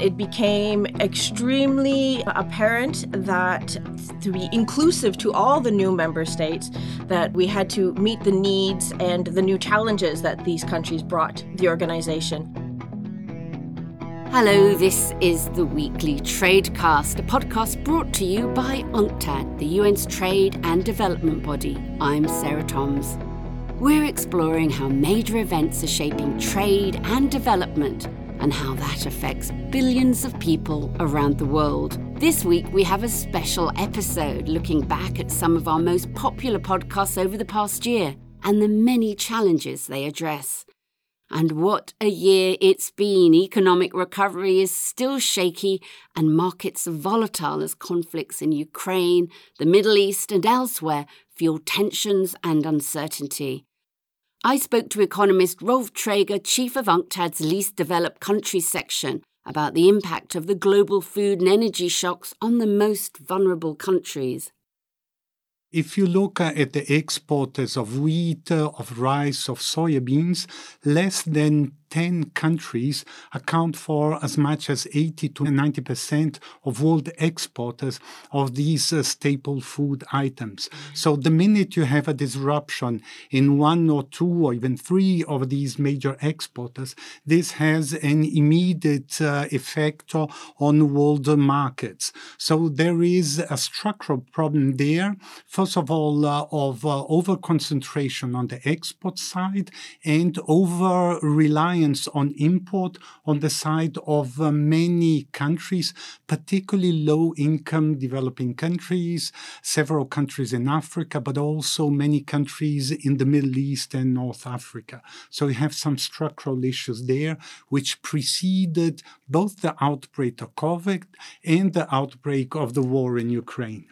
It became extremely apparent that to be inclusive to all the new member states, that we had to meet the needs and the new challenges that these countries brought the organization. Hello, this is the Weekly Tradecast, a podcast brought to you by UNCTAD, the UN's trade and development body. I'm Sarah Toms. We're exploring how major events are shaping trade and development and how that affects billions of people around the world. This week, we have a special episode looking back at some of our most popular podcasts over the past year and the many challenges they address. And what a year it's been. Economic recovery is still shaky and markets are volatile as conflicts in Ukraine, the Middle East and elsewhere fuel tensions and uncertainty. I spoke to economist Rolf Traeger, chief of UNCTAD's least developed countries section, about the impact of the global food and energy shocks on the most vulnerable countries. If you look at the exporters of wheat, of rice, of soybeans, less than 10 countries account for as much as 80 to 90% of world exporters of these staple food items. So the minute you have a disruption in one or two or even three of these major exporters, this has an immediate effect on world markets. So there is a structural problem there. First of all, of over-concentration on the export side and over-reliance on import on the side of many countries, particularly low-income developing countries, several countries in Africa, but also many countries in the Middle East and North Africa. So we have some structural issues there, which preceded both the outbreak of COVID and the outbreak of the war in Ukraine.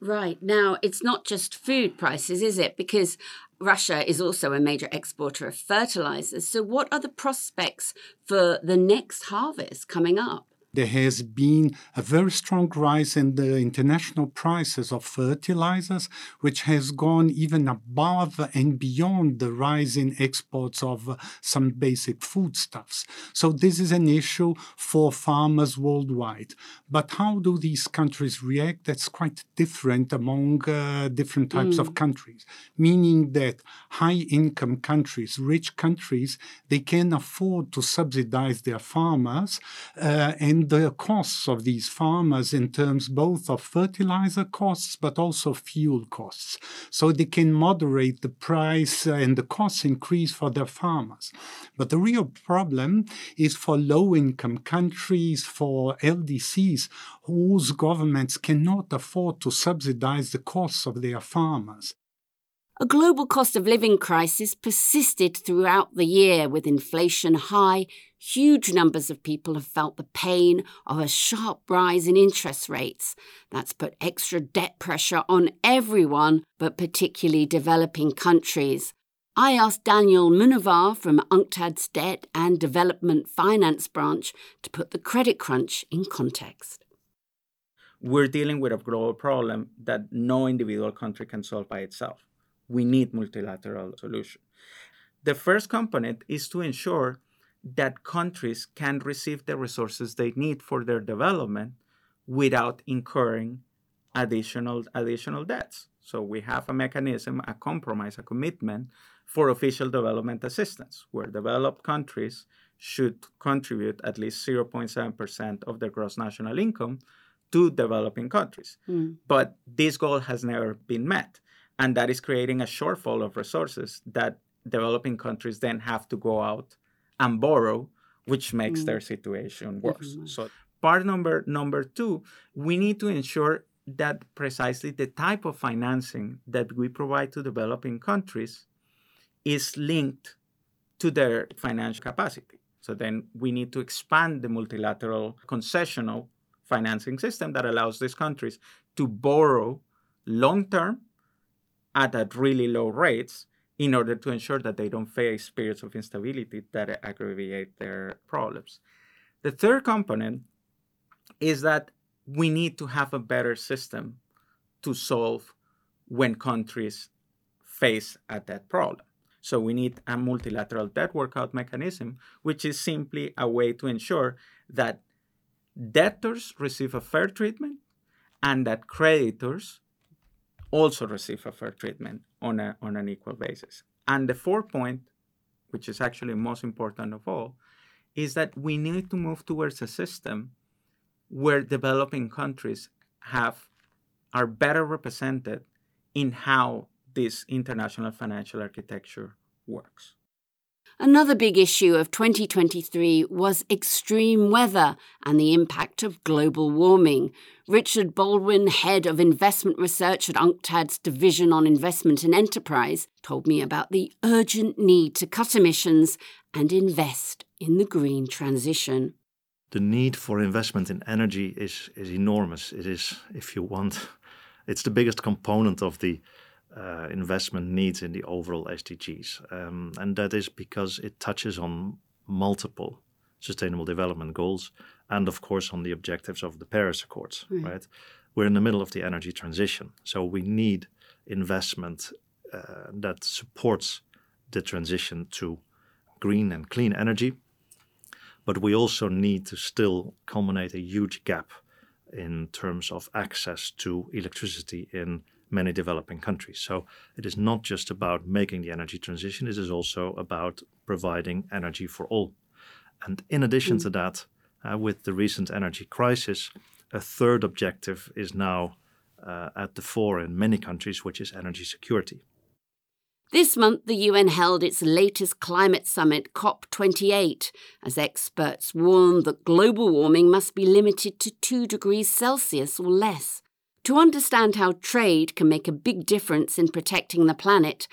Right. Now, it's not just food prices, is it? Because Russia is also a major exporter of fertilizers. So what are the prospects for the next harvest coming up? There has been a very strong rise in the international prices of fertilizers, which has gone even above and beyond the rise in exports of some basic foodstuffs. So this is an issue for farmers worldwide. But how do these countries react? That's quite different among different types of countries, meaning that high-income countries, rich countries, they can afford to subsidize their farmers and the costs of these farmers in terms both of fertilizer costs but also fuel costs. So they can moderate the price and the cost increase for their farmers. But the real problem is for low-income countries, for LDCs, whose governments cannot afford to subsidize the costs of their farmers. A global cost of living crisis persisted throughout the year with inflation high. Huge numbers of people have felt the pain of a sharp rise in interest rates. That's put extra debt pressure on everyone, but particularly developing countries. I asked Daniel Munevar from UNCTAD's Debt and Development Finance branch to put the credit crunch in context. We're dealing with a global problem that no individual country can solve by itself. We need multilateral solution. The first component is to ensure that countries can receive the resources they need for their development without incurring additional debts. So we have a mechanism, a compromise, a commitment for official development assistance, where developed countries should contribute at least 0.7% of their gross national income to developing countries. But this goal has never been met. And that is creating a shortfall of resources that developing countries then have to go out and borrow, which makes their situation worse. So part number two, we need to ensure that precisely the type of financing that we provide to developing countries is linked to their financial capacity. So then we need to expand the multilateral concessional financing system that allows these countries to borrow long-term at really low rates in order to ensure that they don't face periods of instability that aggravate their problems. The third component is that we need to have a better system to solve when countries face a debt problem. So we need a multilateral debt workout mechanism, which is simply a way to ensure that debtors receive a fair treatment and that creditors also receive a fair treatment on an equal basis. And the fourth point, which is actually most important of all, is that we need to move towards a system where developing countries are better represented in how this international financial architecture works. Another big issue of 2023 was extreme weather and the impact of global warming. Richard Baldwin, head of investment research at UNCTAD's Division on Investment and Enterprise, told me about the urgent need to cut emissions and invest in the green transition. The need for investment in energy is enormous. It is, if you want, it's the biggest component of the investment needs in the overall SDGs. And that is because it touches on multiple sustainable development goals and, of course, on the objectives of the Paris Accords, right? We're in the middle of the energy transition. So we need investment that supports the transition to green and clean energy. But we also need to still culminate a huge gap in terms of access to electricity in many developing countries. So it is not just about making the energy transition, it is also about providing energy for all. And in addition to that, with the recent energy crisis, a third objective is now at the fore in many countries, which is energy security. This month, the UN held its latest climate summit, COP28, as experts warned that global warming must be limited to 2 degrees Celsius or less. To understand how trade can make a big difference in protecting the planet,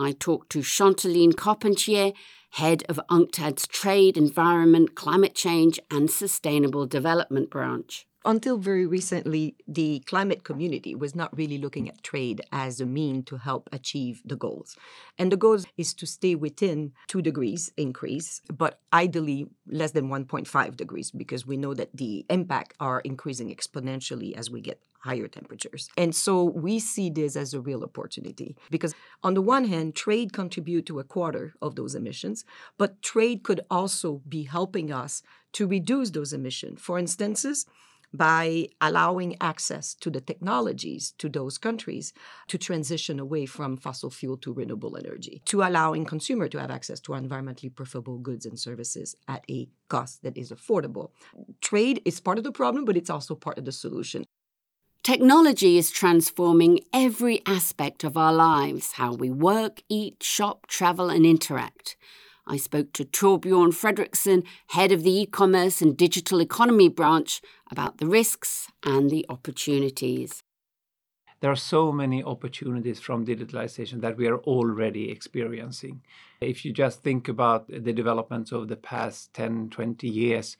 I talked to Chantaline Carpentier, head of UNCTAD's Trade, Environment, Climate Change and Sustainable Development branch. Until very recently, the climate community was not really looking at trade as a mean to help achieve the goals. And the goal is to stay within 2 degrees increase, but ideally less than 1.5 degrees, because we know that the impact are increasing exponentially as we get higher temperatures. And so we see this as a real opportunity because on the one hand, trade contribute to a quarter of those emissions, but trade could also be helping us to reduce those emissions. For instance, by allowing access to the technologies to those countries to transition away from fossil fuel to renewable energy, to allowing consumers to have access to environmentally preferable goods and services at a cost that is affordable. Trade is part of the problem, but it's also part of the solution. Technology is transforming every aspect of our lives, how we work, eat, shop, travel and interact. I spoke to Torbjorn Fredriksson, head of the e-commerce and digital economy branch, about the risks and the opportunities. There are so many opportunities from digitalization that we are already experiencing. If you just think about the developments of the past 10, 20 years,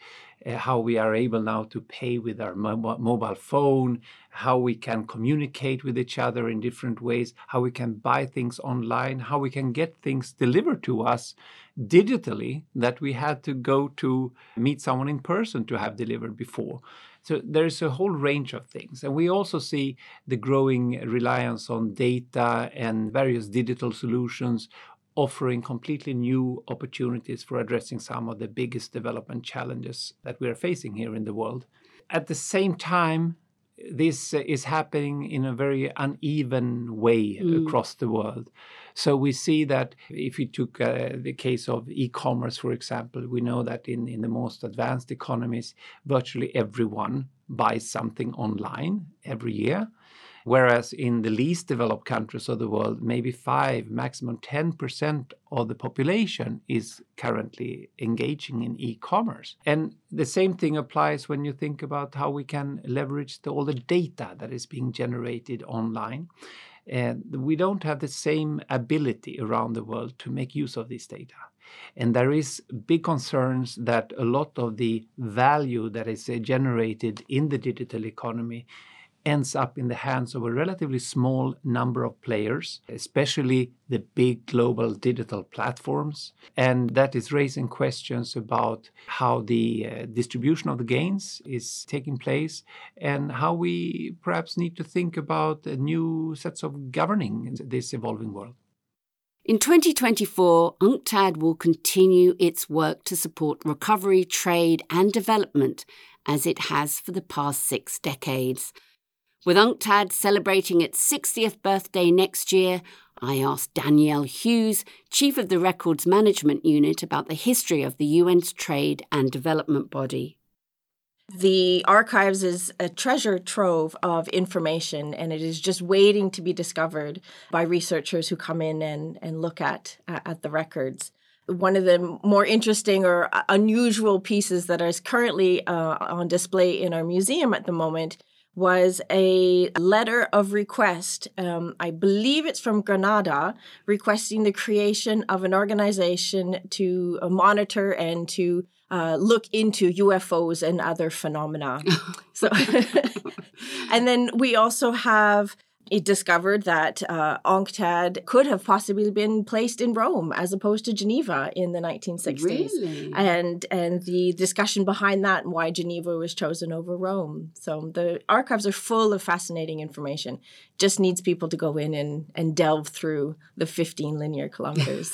how we are able now to pay with our mobile phone, how we can communicate with each other in different ways, how we can buy things online, how we can get things delivered to us digitally that we had to go to meet someone in person to have delivered before. So there's a whole range of things. And we also see the growing reliance on data and various digital solutions offering completely new opportunities for addressing some of the biggest development challenges that we are facing here in the world. At the same time, this is happening in a very uneven way across the world. So we see that if you took the case of e-commerce, for example, we know that in the most advanced economies, virtually everyone buys something online every year. Whereas in the least developed countries of the world, maybe 5, maximum 10% of the population is currently engaging in e-commerce. And the same thing applies when you think about how we can leverage all the data that is being generated online. And we don't have the same ability around the world to make use of this data. And there is big concerns that a lot of the value that is generated in the digital economy ends up in the hands of a relatively small number of players, especially the big global digital platforms. And that is raising questions about how the distribution of the gains is taking place and how we perhaps need to think about new sets of governing this evolving world. In 2024, UNCTAD will continue its work to support recovery, trade and development as it has for the past 6 decades. With UNCTAD celebrating its 60th birthday next year, I asked Danielle Hughes, Chief of the Records Management Unit, about the history of the UN's Trade and Development Body. The archives is a treasure trove of information, and it is just waiting to be discovered by researchers who come in and look at the records. One of the more interesting or unusual pieces that is currently on display in our museum at the moment was a letter of request, I believe it's from Granada, requesting the creation of an organization to monitor and to look into UFOs and other phenomena. So, and then we also have it discovered that UNCTAD could have possibly been placed in Rome as opposed to Geneva in the 1960s. Really? And the discussion behind that and why Geneva was chosen over Rome. So the archives are full of fascinating information. Just needs people to go in and delve through the 15 linear kilometers.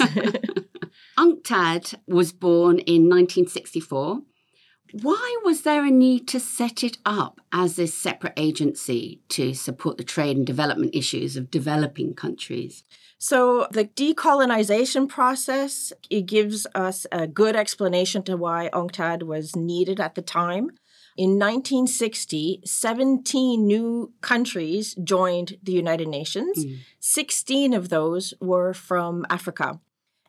UNCTAD was born in 1964. Why was there a need to set it up as this separate agency to support the trade and development issues of developing countries? So the decolonization process, it gives us a good explanation to why UNCTAD was needed at the time. In 1960, 17 new countries joined the United Nations. 16 of those were from Africa.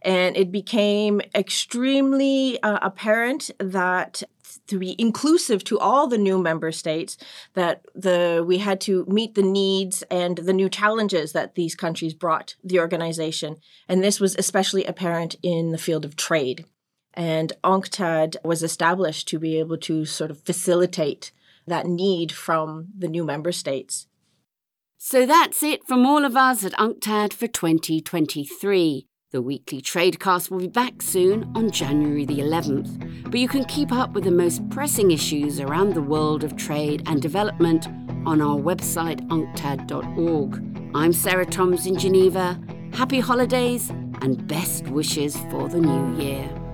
And it became extremely apparent that to be inclusive to all the new member states, that we had to meet the needs and the new challenges that these countries brought the organization. And this was especially apparent in the field of trade. And UNCTAD was established to be able to sort of facilitate that need from the new member states. So that's it from all of us at UNCTAD for 2023. The Weekly Tradecast will be back soon on January the 11th, but you can keep up with the most pressing issues around the world of trade and development on our website, unctad.org. I'm Sarah Toms in Geneva. Happy holidays and best wishes for the new year.